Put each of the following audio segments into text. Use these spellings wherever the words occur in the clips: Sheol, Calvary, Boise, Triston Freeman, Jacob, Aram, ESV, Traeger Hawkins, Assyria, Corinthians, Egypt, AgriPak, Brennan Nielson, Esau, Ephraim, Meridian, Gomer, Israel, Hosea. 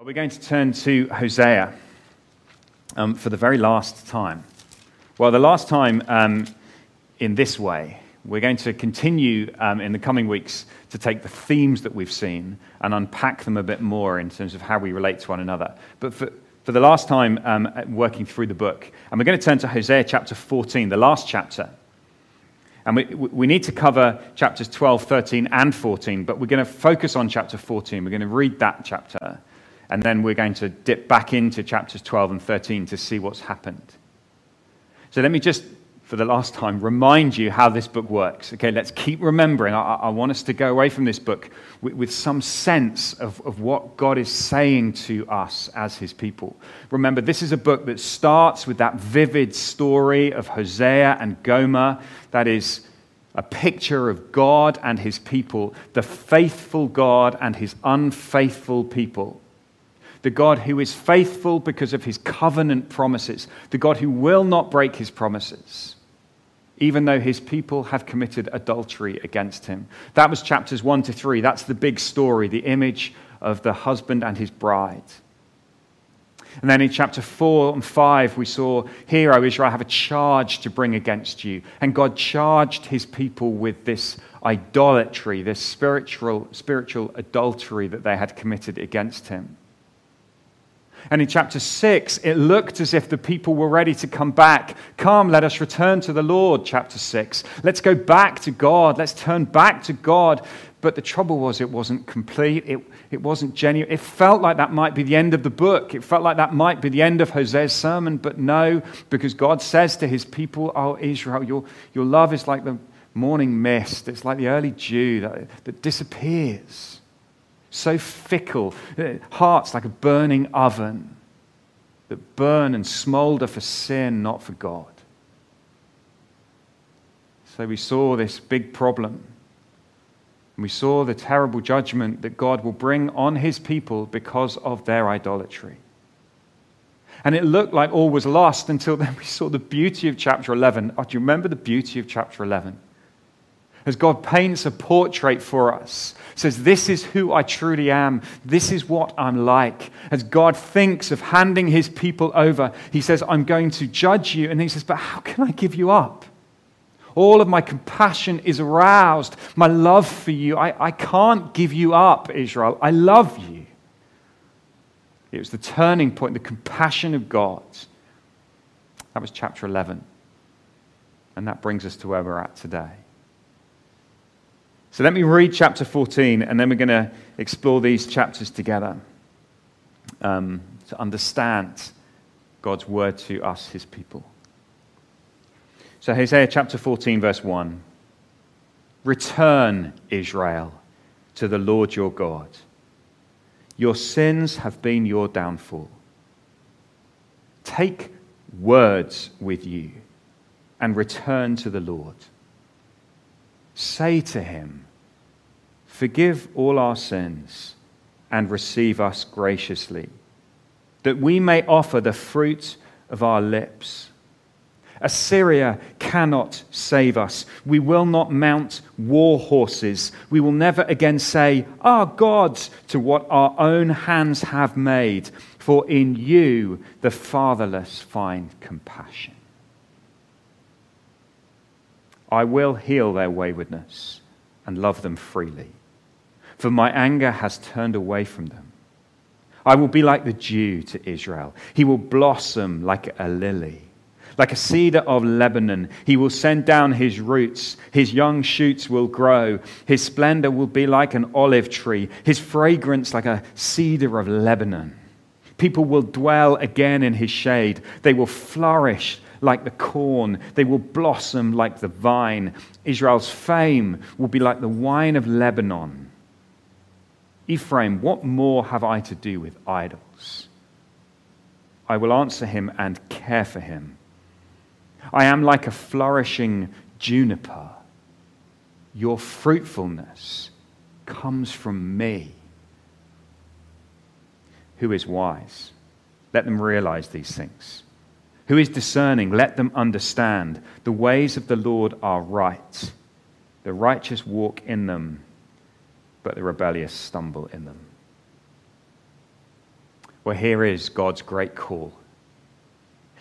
Well, we're going to turn to Hosea for the very last time. Well, the last time in this way. We're going to continue in the coming weeks to take the themes that we've seen and unpack them a bit more in terms of how we relate to one another. But for the last time, working through the book, and we're going to turn to Hosea chapter 14, the last chapter. And we need to cover chapters 12, 13, and 14, but we're going to focus on chapter 14. We're going to read that chapter. And then we're going to dip back into chapters 12 and 13 to see what's happened. So let me just, for the last time, remind you how this book works. Okay, let's keep remembering. I want us to go away from this book with some sense of what God is saying to us as his people. Remember, this is a book that starts with that vivid story of Hosea and Gomer. That is a picture of God and his people, the faithful God and his unfaithful people. The God who is faithful because of his covenant promises. The God who will not break his promises, even though his people have committed adultery against him. That was chapters 1 to 3. That's the big story, the image of the husband and his bride. And then in chapter 4 and 5, we saw, "Hear, O Israel, I have a charge to bring against you." And God charged his people with this idolatry, this spiritual adultery that they had committed against him. And in chapter 6, it looked as if the people were ready to come back. "Come, let us return to the Lord," chapter 6. Let's go back to God. Let's turn back to God. But the trouble was it wasn't complete. It wasn't genuine. It felt like that might be the end of the book. It felt like that might be the end of Hosea's sermon. But no, because God says to his people, "Oh, Israel, your love is like the morning mist. It's like the early dew that disappears. So fickle, hearts like a burning oven that burn and smolder for sin, not for God." So we saw this big problem. We saw the terrible judgment that God will bring on his people because of their idolatry. And it looked like all was lost until then we saw the beauty of chapter 11. Oh, do you remember the beauty of chapter 11? As God paints a portrait for us, says, "This is who I truly am. This is what I'm like." As God thinks of handing his people over, he says, "I'm going to judge you." And he says, "But how can I give you up? All of my compassion is aroused. My love for you, I can't give you up, Israel. I love you." It was the turning point, the compassion of God. That was chapter 11. And that brings us to where we're at today. So let me read chapter 14, and then we're going to explore these chapters together to understand God's word to us, his people. So Hosea chapter 14, verse 1. "Return, Israel, to the Lord your God. Your sins have been your downfall. Take words with you and return to the Lord. Say to him, 'Forgive all our sins and receive us graciously, that we may offer the fruit of our lips. Assyria cannot save us. We will not mount war horses. We will never again say, "Our gods," to what our own hands have made. For in you the fatherless find compassion. I will heal their waywardness and love them freely, for my anger has turned away from them. I will be like the dew to Israel. He will blossom like a lily, like a cedar of Lebanon. He will send down his roots. His young shoots will grow. His splendor will be like an olive tree, his fragrance like a cedar of Lebanon. People will dwell again in his shade. They will flourish like the corn. They will blossom like the vine. Israel's fame will be like the wine of Lebanon. Ephraim, what more have I to do with idols? I will answer him and care for him. I am like a flourishing juniper. Your fruitfulness comes from me." Who is wise? Let them realize these things. Who is discerning? Let them understand. The ways of the Lord are right. The righteous walk in them, but the rebellious stumble in them. Well, here is God's great call.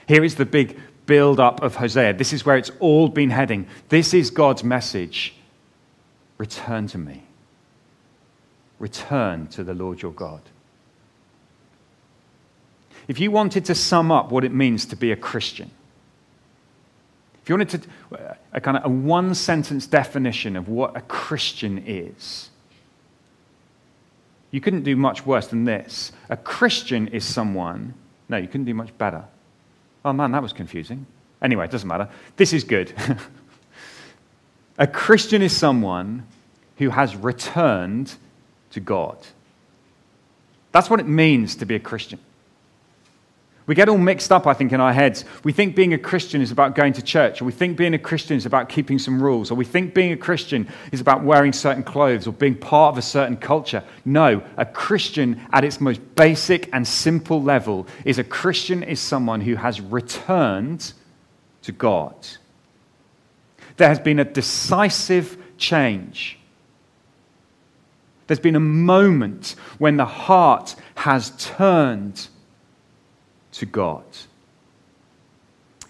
Here is the big build-up of Hosea. This is where it's all been heading. This is God's message. Return to me. Return to the Lord your God. If you wanted to sum up what it means to be a Christian, if you wanted to, a kind of a one-sentence definition of what a Christian is, you couldn't do much worse than this. A Christian is someone... No, you couldn't do much better. Oh man, that was confusing. Anyway, it doesn't matter. This is good. A Christian is someone who has returned to God. That's what it means to be a Christian. We get all mixed up, I think, in our heads. We think being a Christian is about going to church, or we think being a Christian is about keeping some rules, or we think being a Christian is about wearing certain clothes or being part of a certain culture. No, a Christian at its most basic and simple level is a Christian is someone who has returned to God. There has been a decisive change. There's been a moment when the heart has turned to God.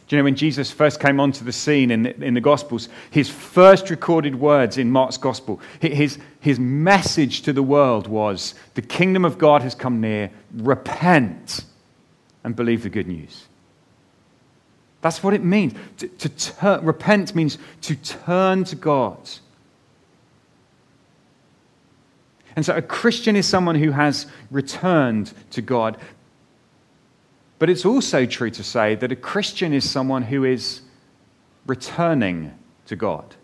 Do you know when Jesus first came onto the scene in the Gospels, his first recorded words in Mark's Gospel, his message to the world was, the kingdom of God has come near, repent and believe the good news. That's what it means. Repent means to turn to God. And so a Christian is someone who has returned to God. But it's also true to say that a Christian is someone who is returning to God.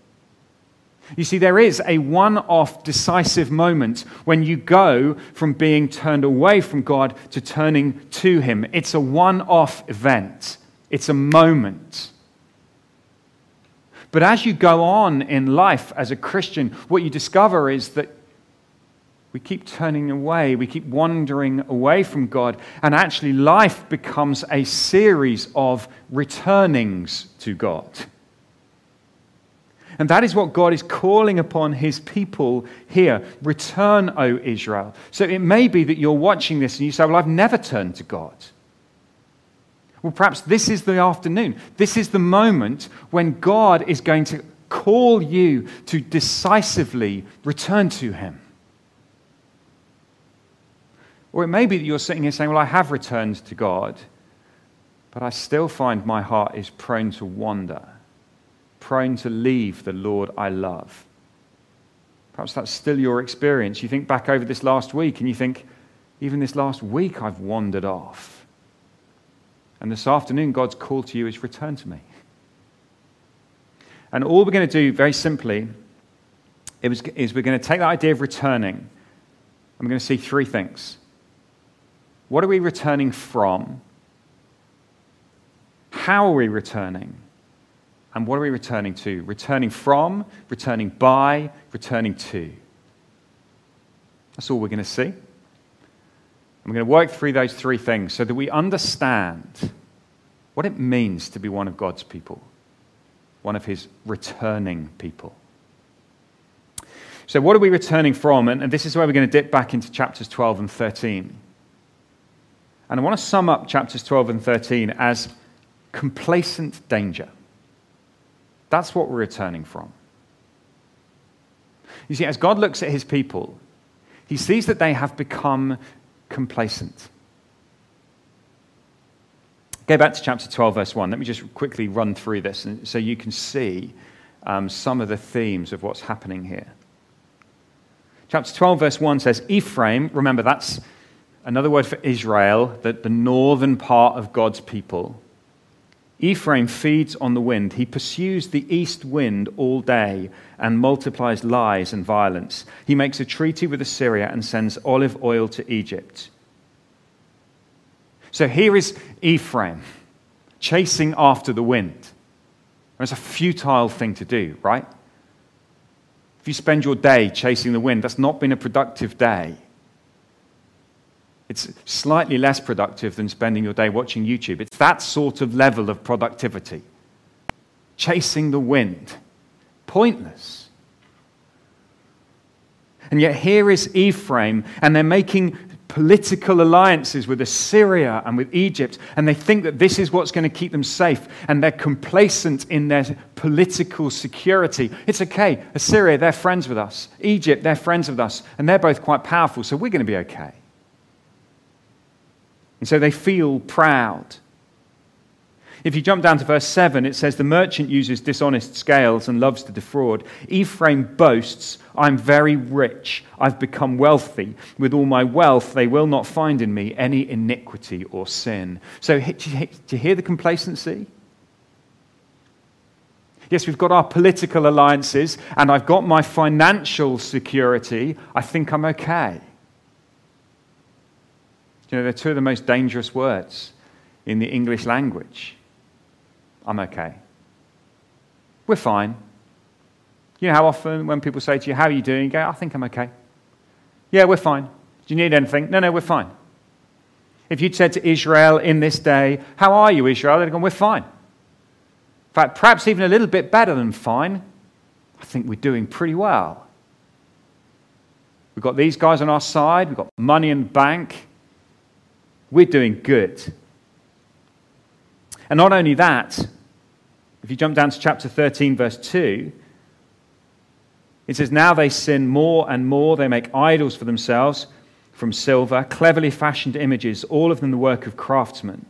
You see, there is a one-off decisive moment when you go from being turned away from God to turning to Him. It's a one-off event. It's a moment. But as you go on in life as a Christian, what you discover is that we keep turning away, we keep wandering away from God, and actually life becomes a series of returnings to God. And that is what God is calling upon His people here. Return, O Israel. So it may be that you're watching this and you say, well, I've never turned to God. Well, perhaps this is the afternoon. This is the moment when God is going to call you to decisively return to Him. Or it may be that you're sitting here saying, well, I have returned to God, but I still find my heart is prone to wander, prone to leave the Lord I love. Perhaps that's still your experience. You think back over this last week and you think, even this last week I've wandered off. And this afternoon, God's call to you is return to me. And all we're going to do, very simply, is we're going to take that idea of returning, and we're going to see three things. What are we returning from? How are we returning? And what are we returning to? Returning from, returning by, returning to. That's all we're going to see. I'm going to work through those three things so that we understand what it means to be one of God's people, one of His returning people. So what are we returning from? And this is where we're going to dip back into chapters 12 and 13. And I want to sum up chapters 12 and 13 as complacent danger. That's what we're returning from. You see, as God looks at His people, He sees that they have become complacent. Go back to chapter 12, verse 1. Let me just quickly run through this so you can see some of the themes of what's happening here. Chapter 12, verse 1 says, Ephraim, remember that's another word for Israel, the northern part of God's people. Ephraim feeds on the wind. He pursues the east wind all day and multiplies lies and violence. He makes a treaty with Assyria and sends olive oil to Egypt. So here is Ephraim chasing after the wind. It's a futile thing to do, right? If you spend your day chasing the wind, that's not been a productive day. It's slightly less productive than spending your day watching YouTube. It's that sort of level of productivity. Chasing the wind. Pointless. And yet here is Ephraim, and they're making political alliances with Assyria and with Egypt, and they think that this is what's going to keep them safe, and they're complacent in their political security. It's okay. Assyria, they're friends with us. Egypt, they're friends with us, and they're both quite powerful, so we're going to be okay. And so they feel proud. If you jump down to verse 7, it says, "The merchant uses dishonest scales and loves to defraud. Ephraim boasts, 'I'm very rich. I've become wealthy. With all my wealth, they will not find in me any iniquity or sin.'" So do you hear the complacency? Yes, we've got our political alliances, and I've got my financial security. I think I'm okay. You know, they're two of the most dangerous words in the English language. I'm okay. We're fine. You know how often when people say to you, "How are you doing?" You go, "I think I'm okay." "Yeah, we're fine." "Do you need anything?" "No, we're fine." If you'd said to Israel in this day, "How are you, Israel?" they'd have gone, "We're fine." In fact, perhaps even a little bit better than fine. I think we're doing pretty well. We've got these guys on our side. We've got money in the bank. We're doing good. And not only that, if you jump down to chapter 13, verse 2, it says, "Now they sin more and more. They make idols for themselves from silver, cleverly fashioned images, all of them the work of craftsmen.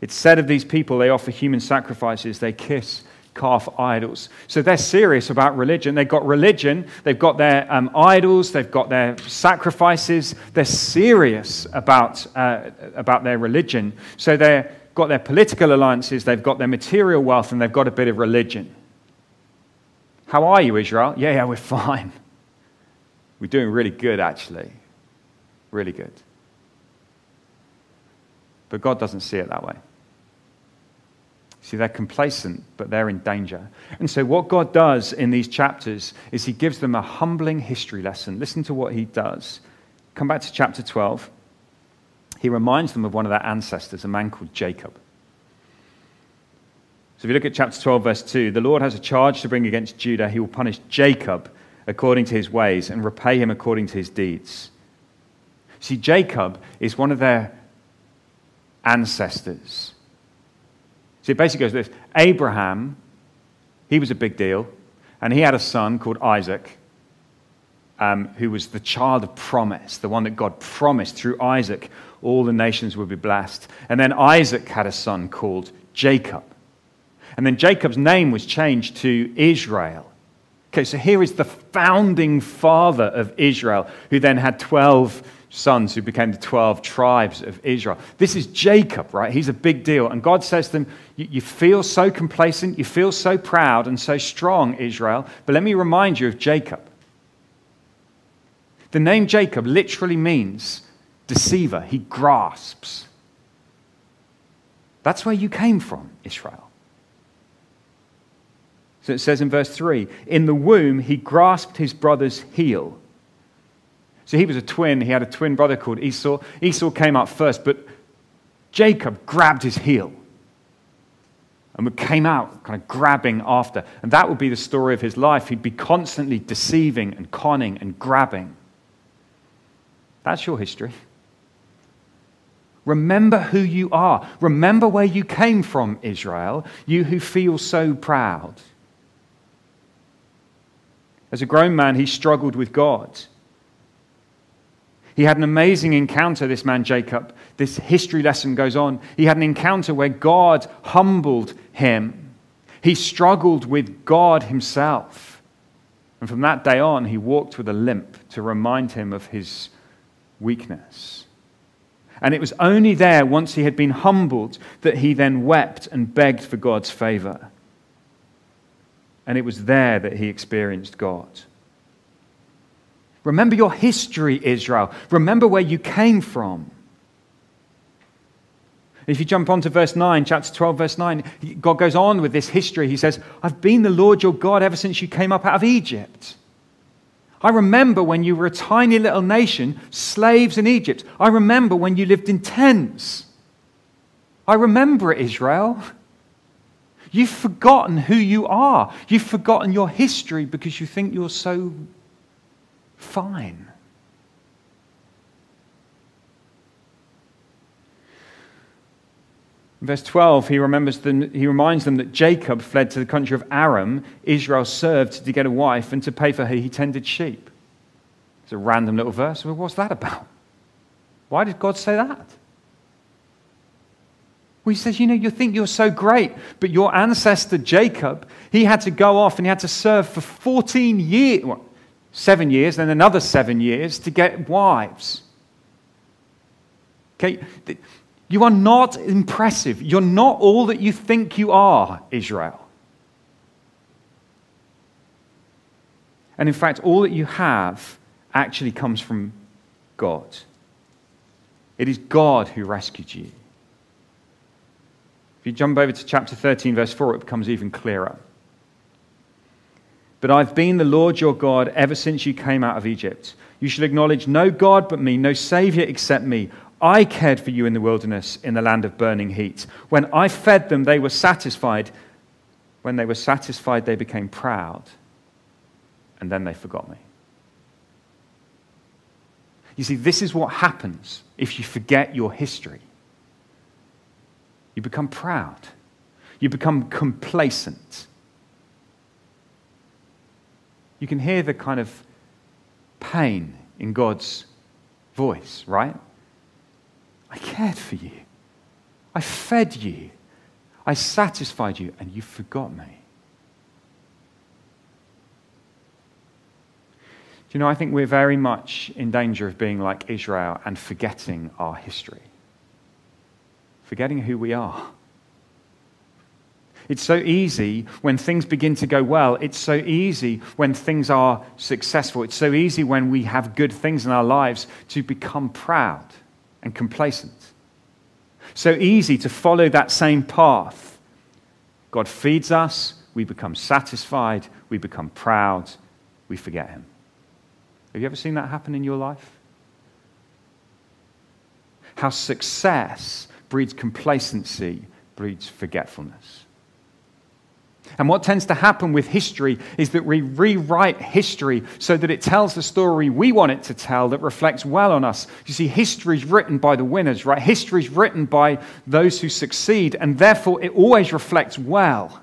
It's said of these people, they offer human sacrifices, they kiss calf idols." So they're serious about religion. They've got religion, they've got their idols, they've got their sacrifices. They're serious about their religion. So they're got their political alliances, they've got their material wealth, and they've got a bit of religion. "How are you, Israel?" Yeah, we're fine. We're doing really good, actually. Really good." But God doesn't see it that way. See, they're complacent, but they're in danger. And so what God does in these chapters is he gives them a humbling history lesson. Listen to what he does. Come back to chapter 12. He reminds them of one of their ancestors, a man called Jacob. So if you look at chapter 12, verse 2, "The Lord has a charge to bring against Judah. He will punish Jacob according to his ways and repay him according to his deeds." See, Jacob is one of their ancestors. So it basically goes this. Abraham, he was a big deal, and he had a son called Isaac, who was the child of promise, the one that God promised through Isaac, all the nations would be blessed. And then Isaac had a son called Jacob. And then Jacob's name was changed to Israel. Okay, so here is the founding father of Israel, who then had 12 sons who became the 12 tribes of Israel. This is Jacob, right? He's a big deal. And God says to them, you feel so complacent, you feel so proud and so strong, Israel, but let me remind you of Jacob. The name Jacob literally means deceiver. He grasps. That's where you came from, Israel. So it says in verse 3, "In the womb he grasped his brother's heel." So he was a twin. He had a twin brother called Esau. Esau came up first, but Jacob grabbed his heel and came out kind of grabbing after. And that would be the story of his life. He'd be constantly deceiving and conning and grabbing. That's your history. Remember who you are. Remember where you came from, Israel, you who feel so proud. As a grown man, he struggled with God. He had an amazing encounter, this man Jacob. This history lesson goes on. He had an encounter where God humbled him. He struggled with God himself. And from that day on, he walked with a limp to remind him of his weakness. And it was only there, once he had been humbled, that he then wept and begged for God's favor. And it was there that he experienced God. Remember your history, Israel. Remember where you came from. If you jump on to verse 9, chapter 12, verse 9, God goes on with this history. He says, "I've been the Lord your God ever since you came up out of Egypt. I remember when you were a tiny little nation, slaves in Egypt. I remember when you lived in tents. I remember it, Israel." You've forgotten who you are. You've forgotten your history because you think you're so fine. In verse 12, he reminds them that Jacob fled to the country of Aram. Israel served to get a wife, and to pay for her, he tended sheep. It's a random little verse. Well, what's that about? Why did God say that? Well, he says, you think you're so great, but your ancestor Jacob, he had to go off and he had to serve for 7 years, then another 7 years to get wives. Okay? You are not impressive. You're not all that you think you are, Israel. And in fact, all that you have actually comes from God. It is God who rescued you. If you jump over to chapter 13, verse 4, it becomes even clearer. But I've been the Lord your God ever since you came out of Egypt. You shall acknowledge no God but me, no Savior except me. I cared for you in the wilderness, in the land of burning heat. When I fed them, they were satisfied. When they were satisfied, they became proud. And then they forgot me. You see, this is what happens if you forget your history. You become proud. You become complacent. You can hear the kind of pain in God's voice, right? I cared for you. I fed you. I satisfied you, and you forgot me. Do you know, I think we're very much in danger of being like Israel and forgetting our history. Forgetting who we are. It's so easy when things begin to go well. It's so easy when things are successful. It's so easy when we have good things in our lives to become proud and complacent. So easy to follow that same path. God feeds us, we become satisfied, we become proud, we forget him. Have you ever seen that happen in your life? How success breeds complacency, breeds forgetfulness. And what tends to happen with history is that we rewrite history so that it tells the story we want it to tell that reflects well on us. You see, history is written by the winners, right? History is written by those who succeed, and therefore it always reflects well.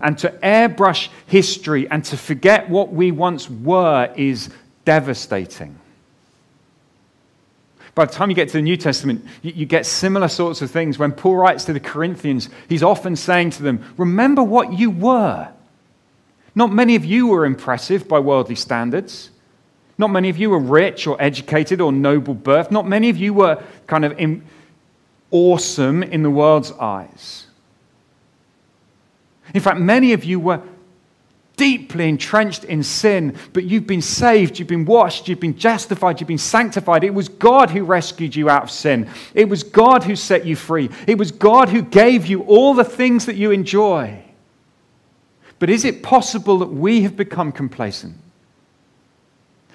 And to airbrush history and to forget what we once were is devastating. By the time you get to the New Testament, you get similar sorts of things. When Paul writes to the Corinthians, he's often saying to them, remember what you were. Not many of you were impressive by worldly standards. Not many of you were rich or educated or noble birth. Not many of you were kind of awesome in the world's eyes. In fact, many of you were deeply entrenched in sin, but you've been saved, you've been washed, you've been justified, you've been sanctified. It was God who rescued you out of sin. It was God who set you free. It was God who gave you all the things that you enjoy. But is it possible that we have become complacent?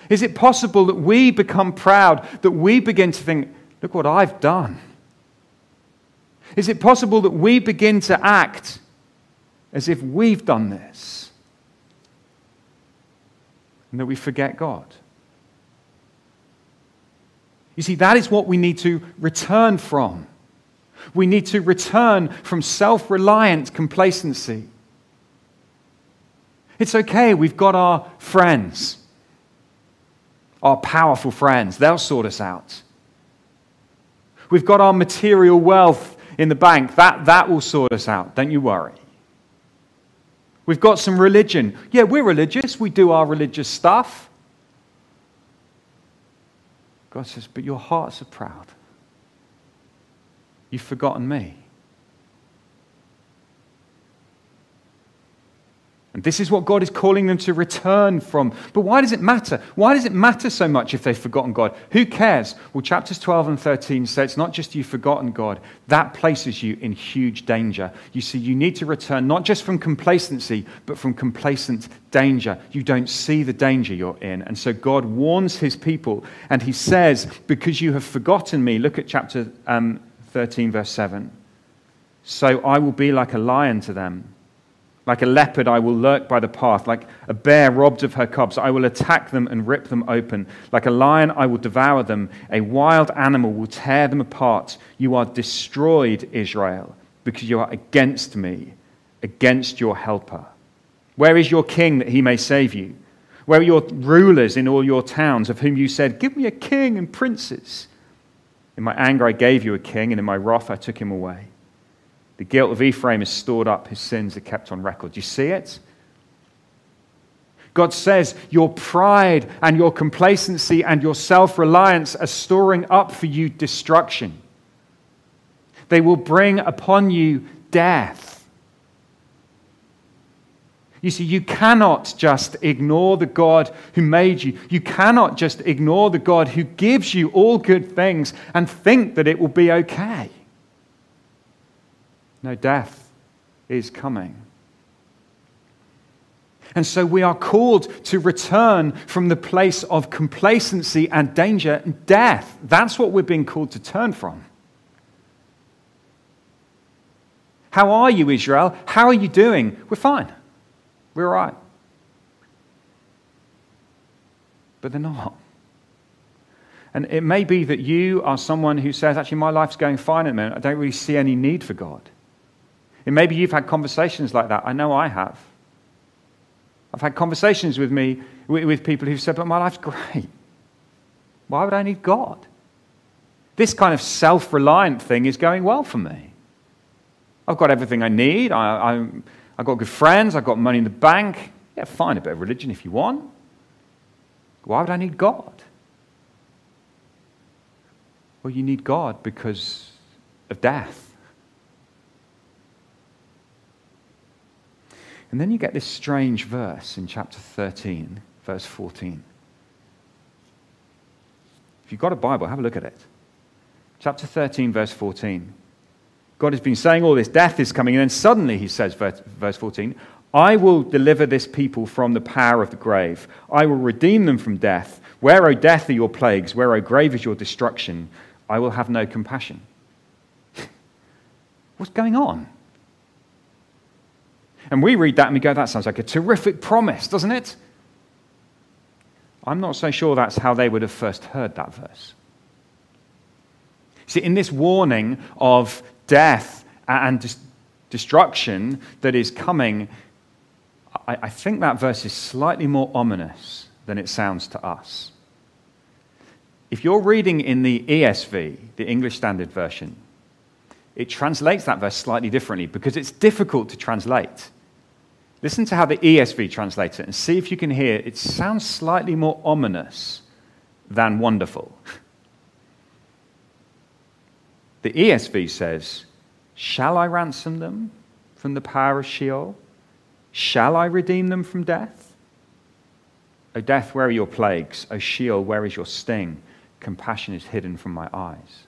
Is it possible that we become proud, that we begin to think, look what I've done? Is it possible that we begin to act as if we've done this? And that we forget God. You see, that is what we need to return from. We need to return from self-reliant complacency. It's okay, we've got our friends, our powerful friends. They'll sort us out. We've got our material wealth in the bank. That will sort us out, don't you worry. We've got some religion. Yeah, we're religious. We do our religious stuff. God says, but your hearts are proud. You've forgotten me. And this is what God is calling them to return from. But why does it matter? Why does it matter so much if they've forgotten God? Who cares? Well, chapters 12 and 13 say it's not just you've forgotten God. That places you in huge danger. You see, you need to return not just from complacency, but from complacent danger. You don't see the danger you're in. And so God warns his people, and he says, because you have forgotten me, look at chapter 13, verse 7. So I will be like a lion to them. Like a leopard, I will lurk by the path. Like a bear robbed of her cubs, I will attack them and rip them open. Like a lion, I will devour them. A wild animal will tear them apart. You are destroyed, Israel, because you are against me, against your helper. Where is your king that he may save you? Where are your rulers in all your towns, of whom you said, give me a king and princes? In my anger, I gave you a king, and in my wrath, I took him away. The guilt of Ephraim is stored up. His sins are kept on record. Do you see it? God says, your pride and your complacency and your self-reliance are storing up for you destruction. They will bring upon you death. You see, you cannot just ignore the God who made you. You cannot just ignore the God who gives you all good things and think that it will be okay. No, death is coming. And so we are called to return from the place of complacency and danger and death. That's what we're being called to turn from. How are you, Israel? How are you doing? We're fine. We're all right. But they're not. And it may be that you are someone who says, actually, my life's going fine at the moment. I don't really see any need for God. And maybe you've had conversations like that. I know I have. I've had conversations with people who've said, but my life's great. Why would I need God? This kind of self-reliant thing is going well for me. I've got everything I need. I've got good friends. I've got money in the bank. Yeah, fine, a bit of religion if you want. Why would I need God? Well, you need God because of death. And then you get this strange verse in chapter 13, verse 14. If you've got a Bible, have a look at it. Chapter 13, verse 14. God has been saying all this, death is coming, and then suddenly he says, verse 14, I will deliver this people from the power of the grave. I will redeem them from death. Where, O death, are your plagues? Where, O grave, is your destruction? I will have no compassion. What's going on? And we read that and we go, that sounds like a terrific promise, doesn't it? I'm not so sure that's how they would have first heard that verse. See, in this warning of death and destruction that is coming, I think that verse is slightly more ominous than it sounds to us. If you're reading in the ESV, the English Standard Version, it translates that verse slightly differently because it's difficult to translate. Listen to how the ESV translates it and see if you can hear it sounds slightly more ominous than wonderful. The ESV says, shall I ransom them from the power of Sheol? Shall I redeem them from death? O death, where are your plagues? O Sheol, where is your sting? Compassion is hidden from my eyes.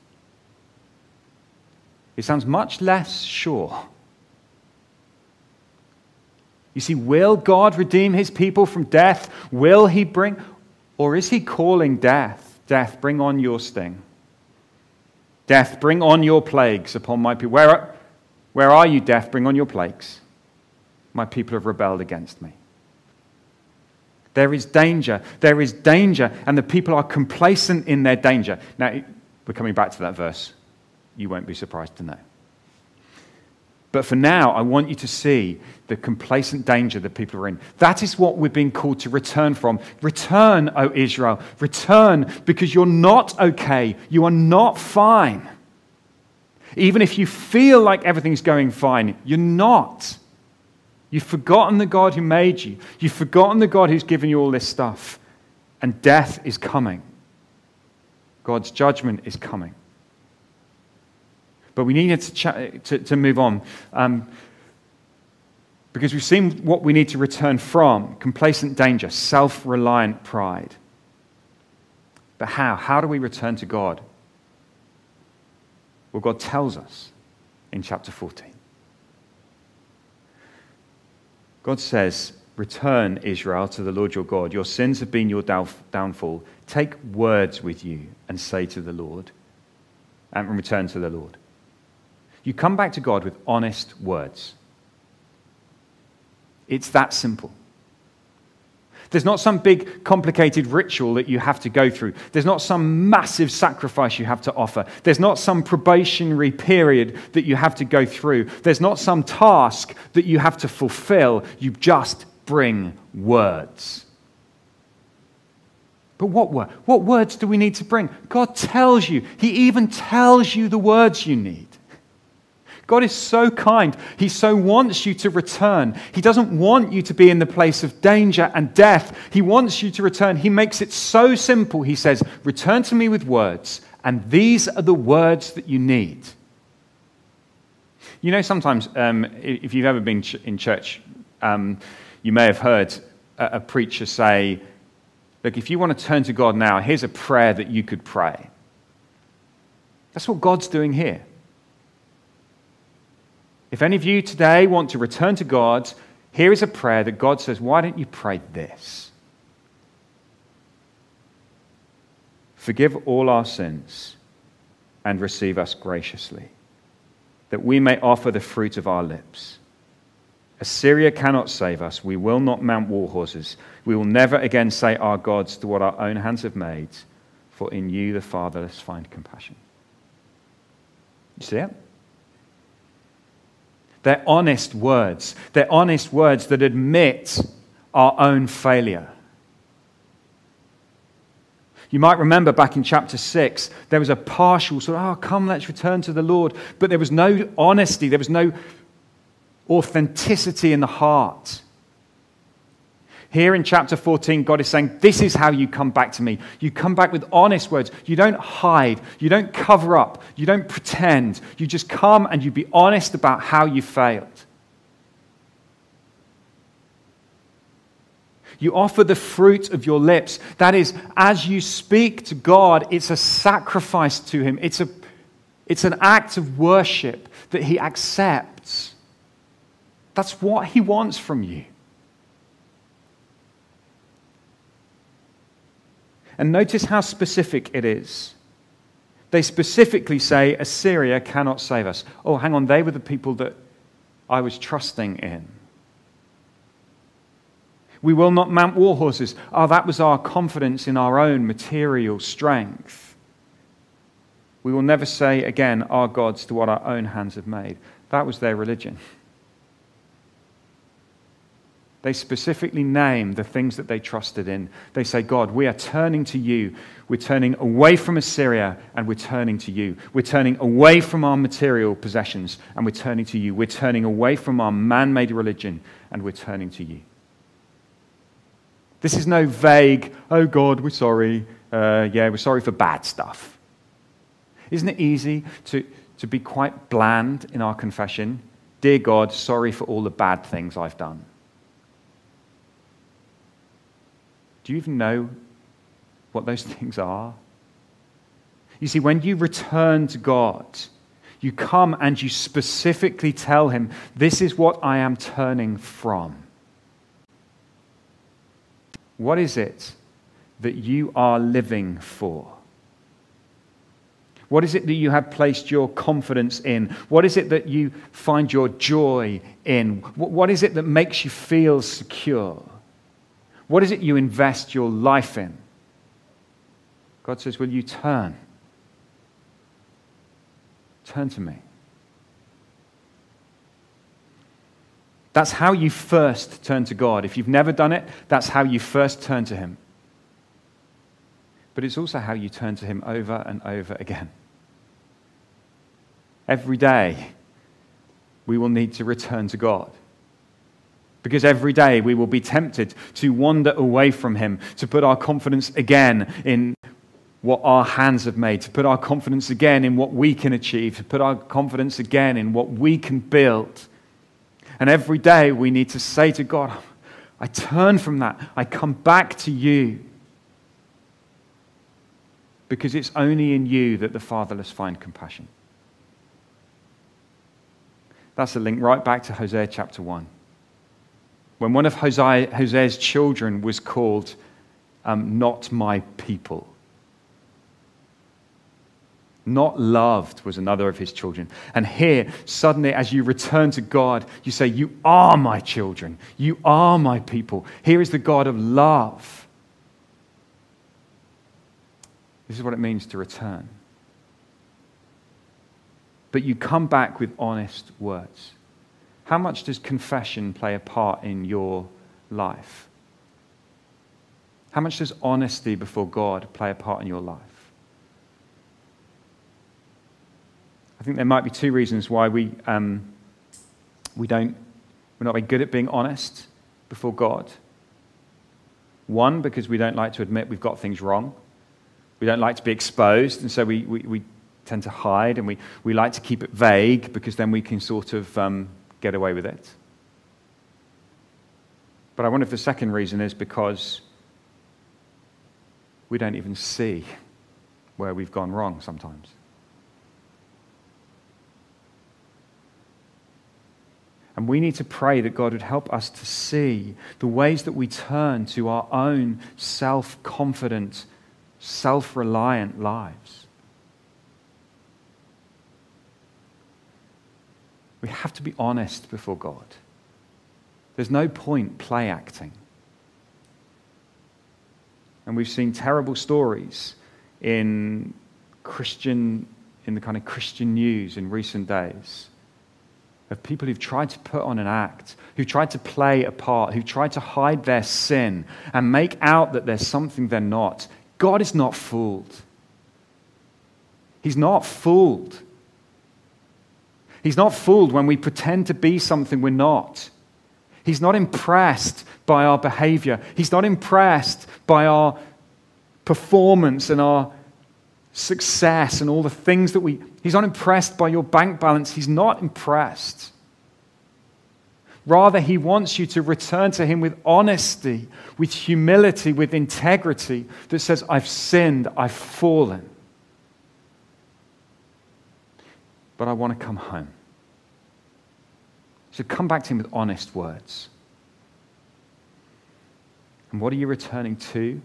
It sounds much less sure. You see, will God redeem his people from death? Will he bring, or is he calling death? Death, bring on your sting. Death, bring on your plagues upon my people. Where are you, death? Bring on your plagues. My people have rebelled against me. There is danger. There is danger. And the people are complacent in their danger. Now, we're coming back to that verse. You won't be surprised to know. But for now, I want you to see the complacent danger that people are in. That is what we're being called to return from. Return, O Israel. Return, because you're not okay. You are not fine. Even if you feel like everything's going fine, you're not. You've forgotten the God who made you. You've forgotten the God who's given you all this stuff. And death is coming. God's judgment is coming. But we needed to move on because we've seen what we need to return from. Complacent danger, self-reliant pride. But how? How do we return to God? Well, God tells us in chapter 14. God says, return, Israel, to the Lord your God. Your sins have been your downfall. Take words with you and say to the Lord, and return to the Lord. You come back to God with honest words. It's that simple. There's not some big complicated ritual that you have to go through. There's not some massive sacrifice you have to offer. There's not some probationary period that you have to go through. There's not some task that you have to fulfill. You just bring words. But what words do we need to bring? God tells you. He even tells you the words you need. God is so kind. He so wants you to return. He doesn't want you to be in the place of danger and death. He wants you to return. He makes it so simple. He says, return to me with words, and these are the words that you need. You know, sometimes, if you've ever been in church, you may have heard a preacher say, look, if you want to turn to God now, here's a prayer that you could pray. That's what God's doing here. If any of you today want to return to God, here is a prayer that God says, why don't you pray this? Forgive all our sins and receive us graciously, that we may offer the fruit of our lips. Assyria cannot save us. We will not mount war horses. We will never again say our gods to what our own hands have made, for in you the fatherless find compassion. You see it? They're honest words. They're honest words that admit our own failure. You might remember back in chapter 6, there was a partial sort of, come, let's return to the Lord. But there was no honesty. There was no authenticity in the heart. Here in chapter 14, God is saying, this is how you come back to me. You come back with honest words. You don't hide. You don't cover up. You don't pretend. You just come and you be honest about how you failed. You offer the fruit of your lips. That is, as you speak to God, it's a sacrifice to him. It's an act of worship that he accepts. That's what he wants from you. And notice how specific it is. They specifically say, Assyria cannot save us. Oh, hang on, they were the people that I was trusting in. We will not mount war horses. Oh, that was our confidence in our own material strength. We will never say again, our gods to what our own hands have made. That was their religion. They specifically name the things that they trusted in. They say, God, we are turning to you. We're turning away from Assyria, and we're turning to you. We're turning away from our material possessions, and we're turning to you. We're turning away from our man-made religion, and we're turning to you. This is no vague, oh, God, we're sorry. We're sorry for bad stuff. Isn't it easy to be quite bland in our confession? Dear God, sorry for all the bad things I've done. Do you even know what those things are? You see, when you return to God, you come and you specifically tell him, this is what I am turning from. What is it that you are living for? What is it that you have placed your confidence in? What is it that you find your joy in? What is it that makes you feel secure? What is it you invest your life in? God says, will you turn? Turn to me. That's how you first turn to God. If you've never done it, that's how you first turn to him. But it's also how you turn to him over and over again. Every day, we will need to return to God. Because every day we will be tempted to wander away from him, to put our confidence again in what our hands have made, to put our confidence again in what we can achieve, to put our confidence again in what we can build. And every day we need to say to God, I turn from that. I come back to you. Because it's only in you that the fatherless find compassion. That's a link right back to Hosea chapter 1. When one of Hosea's children was called, not my people. Not loved was another of his children. And here, suddenly, as you return to God, you say, you are my children. You are my people. Here is the God of love. This is what it means to return. But you come back with honest words. How much does confession play a part in your life? How much does honesty before God play a part in your life? I think there might be two reasons why we're not very good at being honest before God. One, because we don't like to admit we've got things wrong. We don't like to be exposed, and so we tend to hide, and we like to keep it vague, because then we can sort of get away with it. But I wonder if the second reason is because we don't even see where we've gone wrong sometimes. And we need to pray that God would help us to see the ways that we turn to our own self-confident, self-reliant lives. We have to be honest before God. There's no point play acting. And we've seen terrible stories in the kind of Christian news in recent days, of people who've tried to put on an act, who've tried to play a part, who've tried to hide their sin and make out that there's something they're not. God is not fooled. He's not fooled. He's not fooled when we pretend to be something we're not. He's not impressed by our behavior. He's not impressed by our performance and our success and all the things that we... He's not impressed by your bank balance. He's not impressed. Rather, he wants you to return to him with honesty, with humility, with integrity that says, I've sinned, I've fallen. But I want to come home. So come back to him with honest words. And what are you returning to?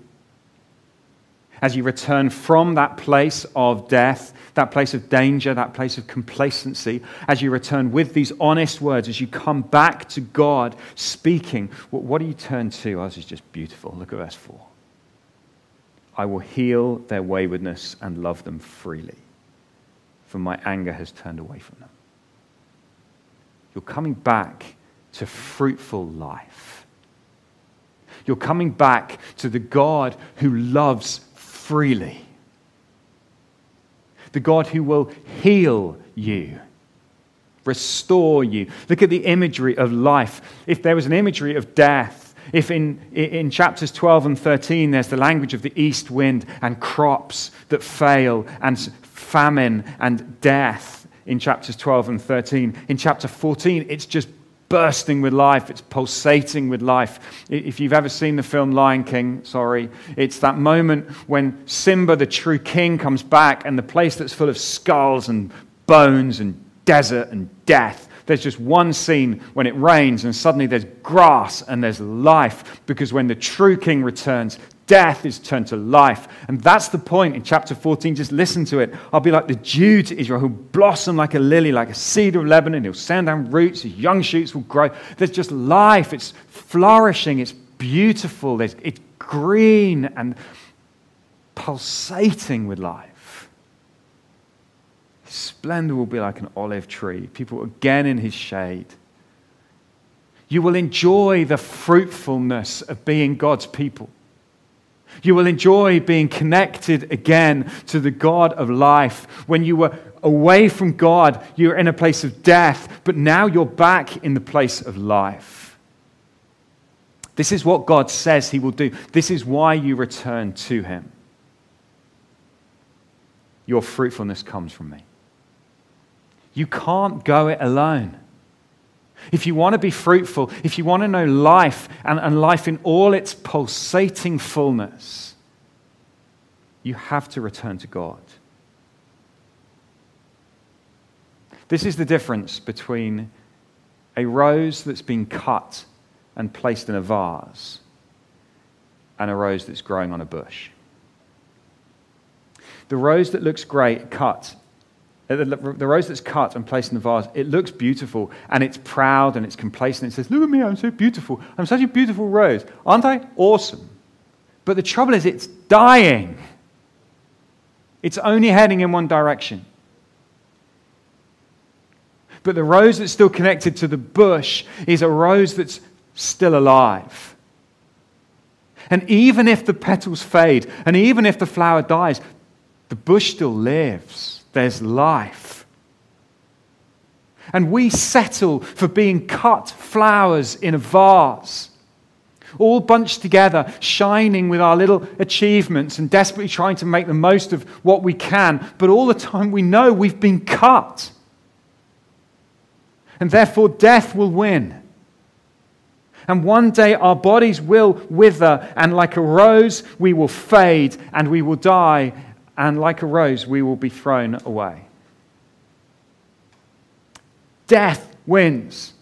As you return from that place of death, that place of danger, that place of complacency, as you return with these honest words, as you come back to God speaking, what do you turn to? Oh, this is just beautiful. Look at verse 4. I will heal their waywardness and love them freely, for my anger has turned away from them. You're coming back to fruitful life. You're coming back to the God who loves freely. The God who will heal you, restore you. Look at the imagery of life. If there was an imagery of death, if in chapters 12 and 13 there's the language of the east wind and crops that fail and famine and death in chapters 12 and 13, in chapter 14 it's just bursting with life, it's pulsating with life. If you've ever seen the film Lion King, it's that moment when Simba, the true king, comes back, and the place that's full of skulls and bones and desert and death, there's just one scene when it rains and suddenly there's grass and there's life, because when the true king returns, death is turned to life. And that's the point in chapter 14. Just listen to it. I'll be like the dew to Israel, who'll blossom like a lily, like a cedar of Lebanon. He'll send down roots. His young shoots will grow. There's just life. It's flourishing. It's beautiful. It's green and pulsating with life. His splendor will be like an olive tree. People again in his shade. You will enjoy the fruitfulness of being God's people. You will enjoy being connected again to the God of life. When you were away from God, you were in a place of death, but now you're back in the place of life. This is what God says he will do. This is why you return to him. Your fruitfulness comes from me. You can't go it alone. If you want to be fruitful, if you want to know life and life in all its pulsating fullness, you have to return to God. This is the difference between a rose that's been cut and placed in a vase and a rose that's growing on a bush. The rose that looks great cuts. The rose that's cut and placed in the vase, it looks beautiful, and it's proud and it's complacent. It says, look at me, I'm so beautiful. I'm such a beautiful rose. Aren't I? Awesome. But the trouble is it's dying. It's only heading in one direction. But the rose that's still connected to the bush is a rose that's still alive. And even if the petals fade, and even if the flower dies, the bush still lives. There's life. And we settle for being cut flowers in a vase, all bunched together, shining with our little achievements and desperately trying to make the most of what we can. But all the time we know we've been cut. And therefore death will win. And one day our bodies will wither, and like a rose we will fade and we will die. And like a rose, we will be thrown away. Death wins.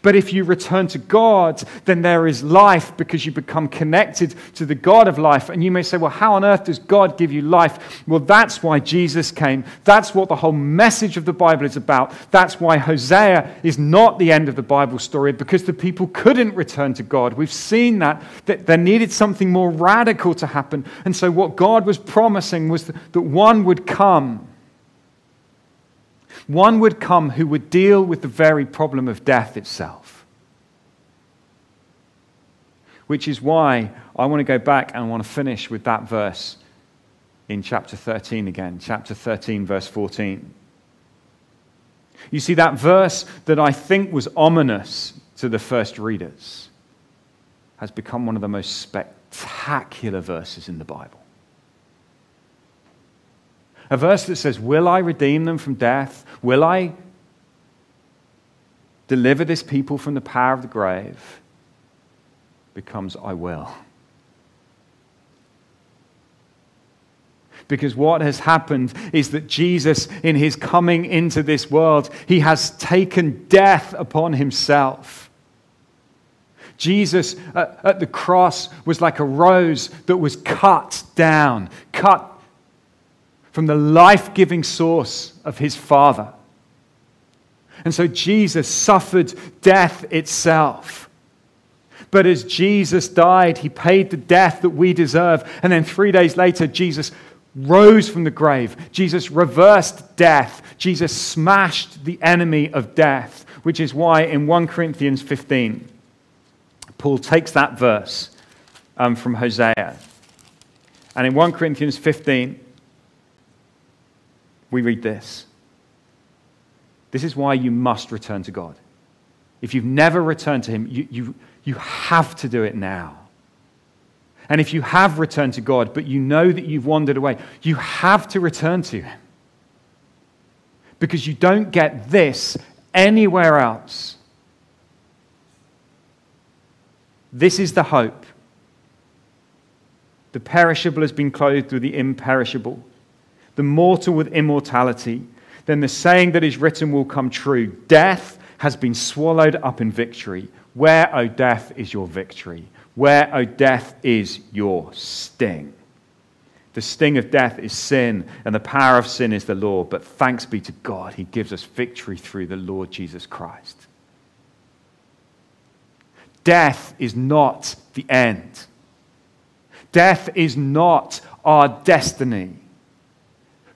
But if you return to God, then there is life, because you become connected to the God of life. And you may say, well, how on earth does God give you life? Well, that's why Jesus came. That's what the whole message of the Bible is about. That's why Hosea is not the end of the Bible story, because the people couldn't return to God. We've seen that there needed something more radical to happen. And so what God was promising was that one would come. One would come who would deal with the very problem of death itself. Which is why I want to go back and I want to finish with that verse in chapter 13 again. Chapter 13, verse 14. You see, that verse that I think was ominous to the first readers has become one of the most spectacular verses in the Bible. A verse that says, will I redeem them from death? Will I deliver this people from the power of the grave? Becomes, I will. Because what has happened is that Jesus, in his coming into this world, he has taken death upon himself. Jesus at the cross was like a rose that was cut down, cut from the life-giving source of his Father. And so Jesus suffered death itself. But as Jesus died, he paid the death that we deserve. And then 3 days later, Jesus rose from the grave. Jesus reversed death. Jesus smashed the enemy of death, which is why in 1 Corinthians 15, Paul takes that verse from Hosea. And in 1 Corinthians 15, we read this. This is why you must return to God. If you've never returned to him, you have to do it now. And if you have returned to God, but you know that you've wandered away, you have to return to him. Because you don't get this anywhere else. This is the hope. The perishable has been clothed with the imperishable, the mortal with immortality, then the saying that is written will come true. Death has been swallowed up in victory. Where, O death, is your victory? Where, O death, is your sting? The sting of death is sin, and the power of sin is the law. But thanks be to God, he gives us victory through the Lord Jesus Christ. Death is not the end. Death is not our destiny.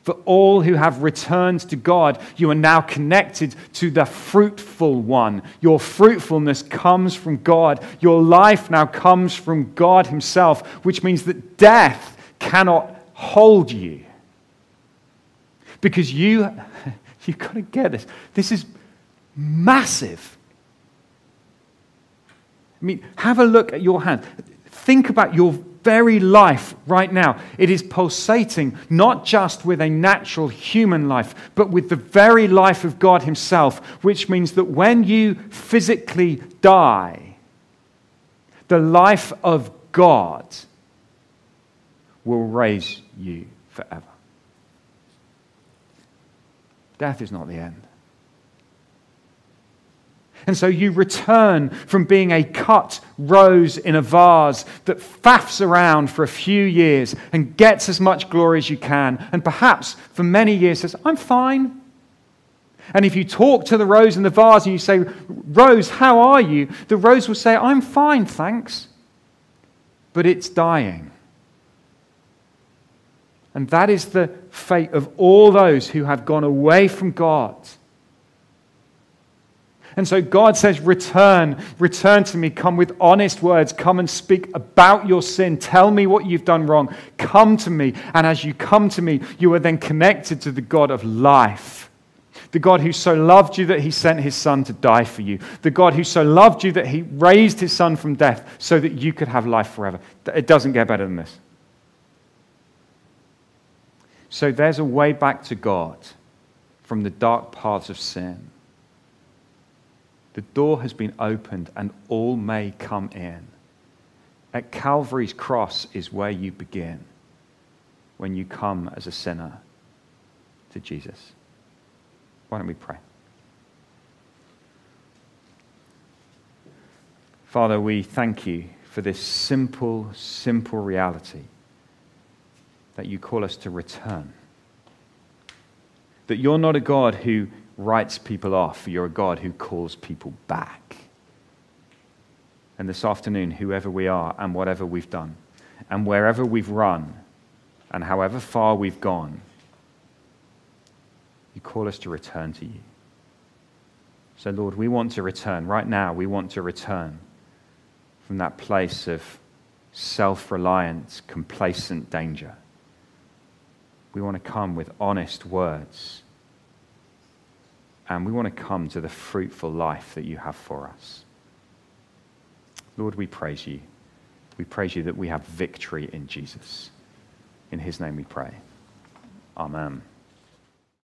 For all who have returned to God, you are now connected to the fruitful one. Your fruitfulness comes from God. Your life now comes from God himself, which means that death cannot hold you. Because you've got to get this. This is massive. I mean, have a look at your hand. Think about your very life right now. It is pulsating not just with a natural human life, but with the very life of God himself, which means that when you physically die, the life of God will raise you forever. Death is not the end. And so you return from being a cut rose in a vase that faffs around for a few years and gets as much glory as you can. And perhaps for many years says, I'm fine. And if you talk to the rose in the vase and you say, Rose, how are you? The rose will say, I'm fine, thanks. But it's dying. And that is the fate of all those who have gone away from God. And so God says, return to me. Come with honest words. Come and speak about your sin. Tell me what you've done wrong. Come to me. And as you come to me, you are then connected to the God of life. The God who so loved you that he sent his son to die for you. The God who so loved you that he raised his son from death so that you could have life forever. It doesn't get better than this. So there's a way back to God from the dark paths of sin. The door has been opened and all may come in. At Calvary's cross is where you begin when you come as a sinner to Jesus. Why don't we pray? Father, we thank you for this simple, simple reality that you call us to return. That you're not a God who writes people off. You're a God who calls people back. And this afternoon, whoever we are and whatever we've done and wherever we've run and however far we've gone, you call us to return to you. So, Lord, we want to return. Right now, we want to return from that place of self-reliance, complacent danger. We want to come with honest words. And we want to come to the fruitful life that you have for us. Lord, we praise you. We praise you that we have victory in Jesus. In his name we pray. Amen.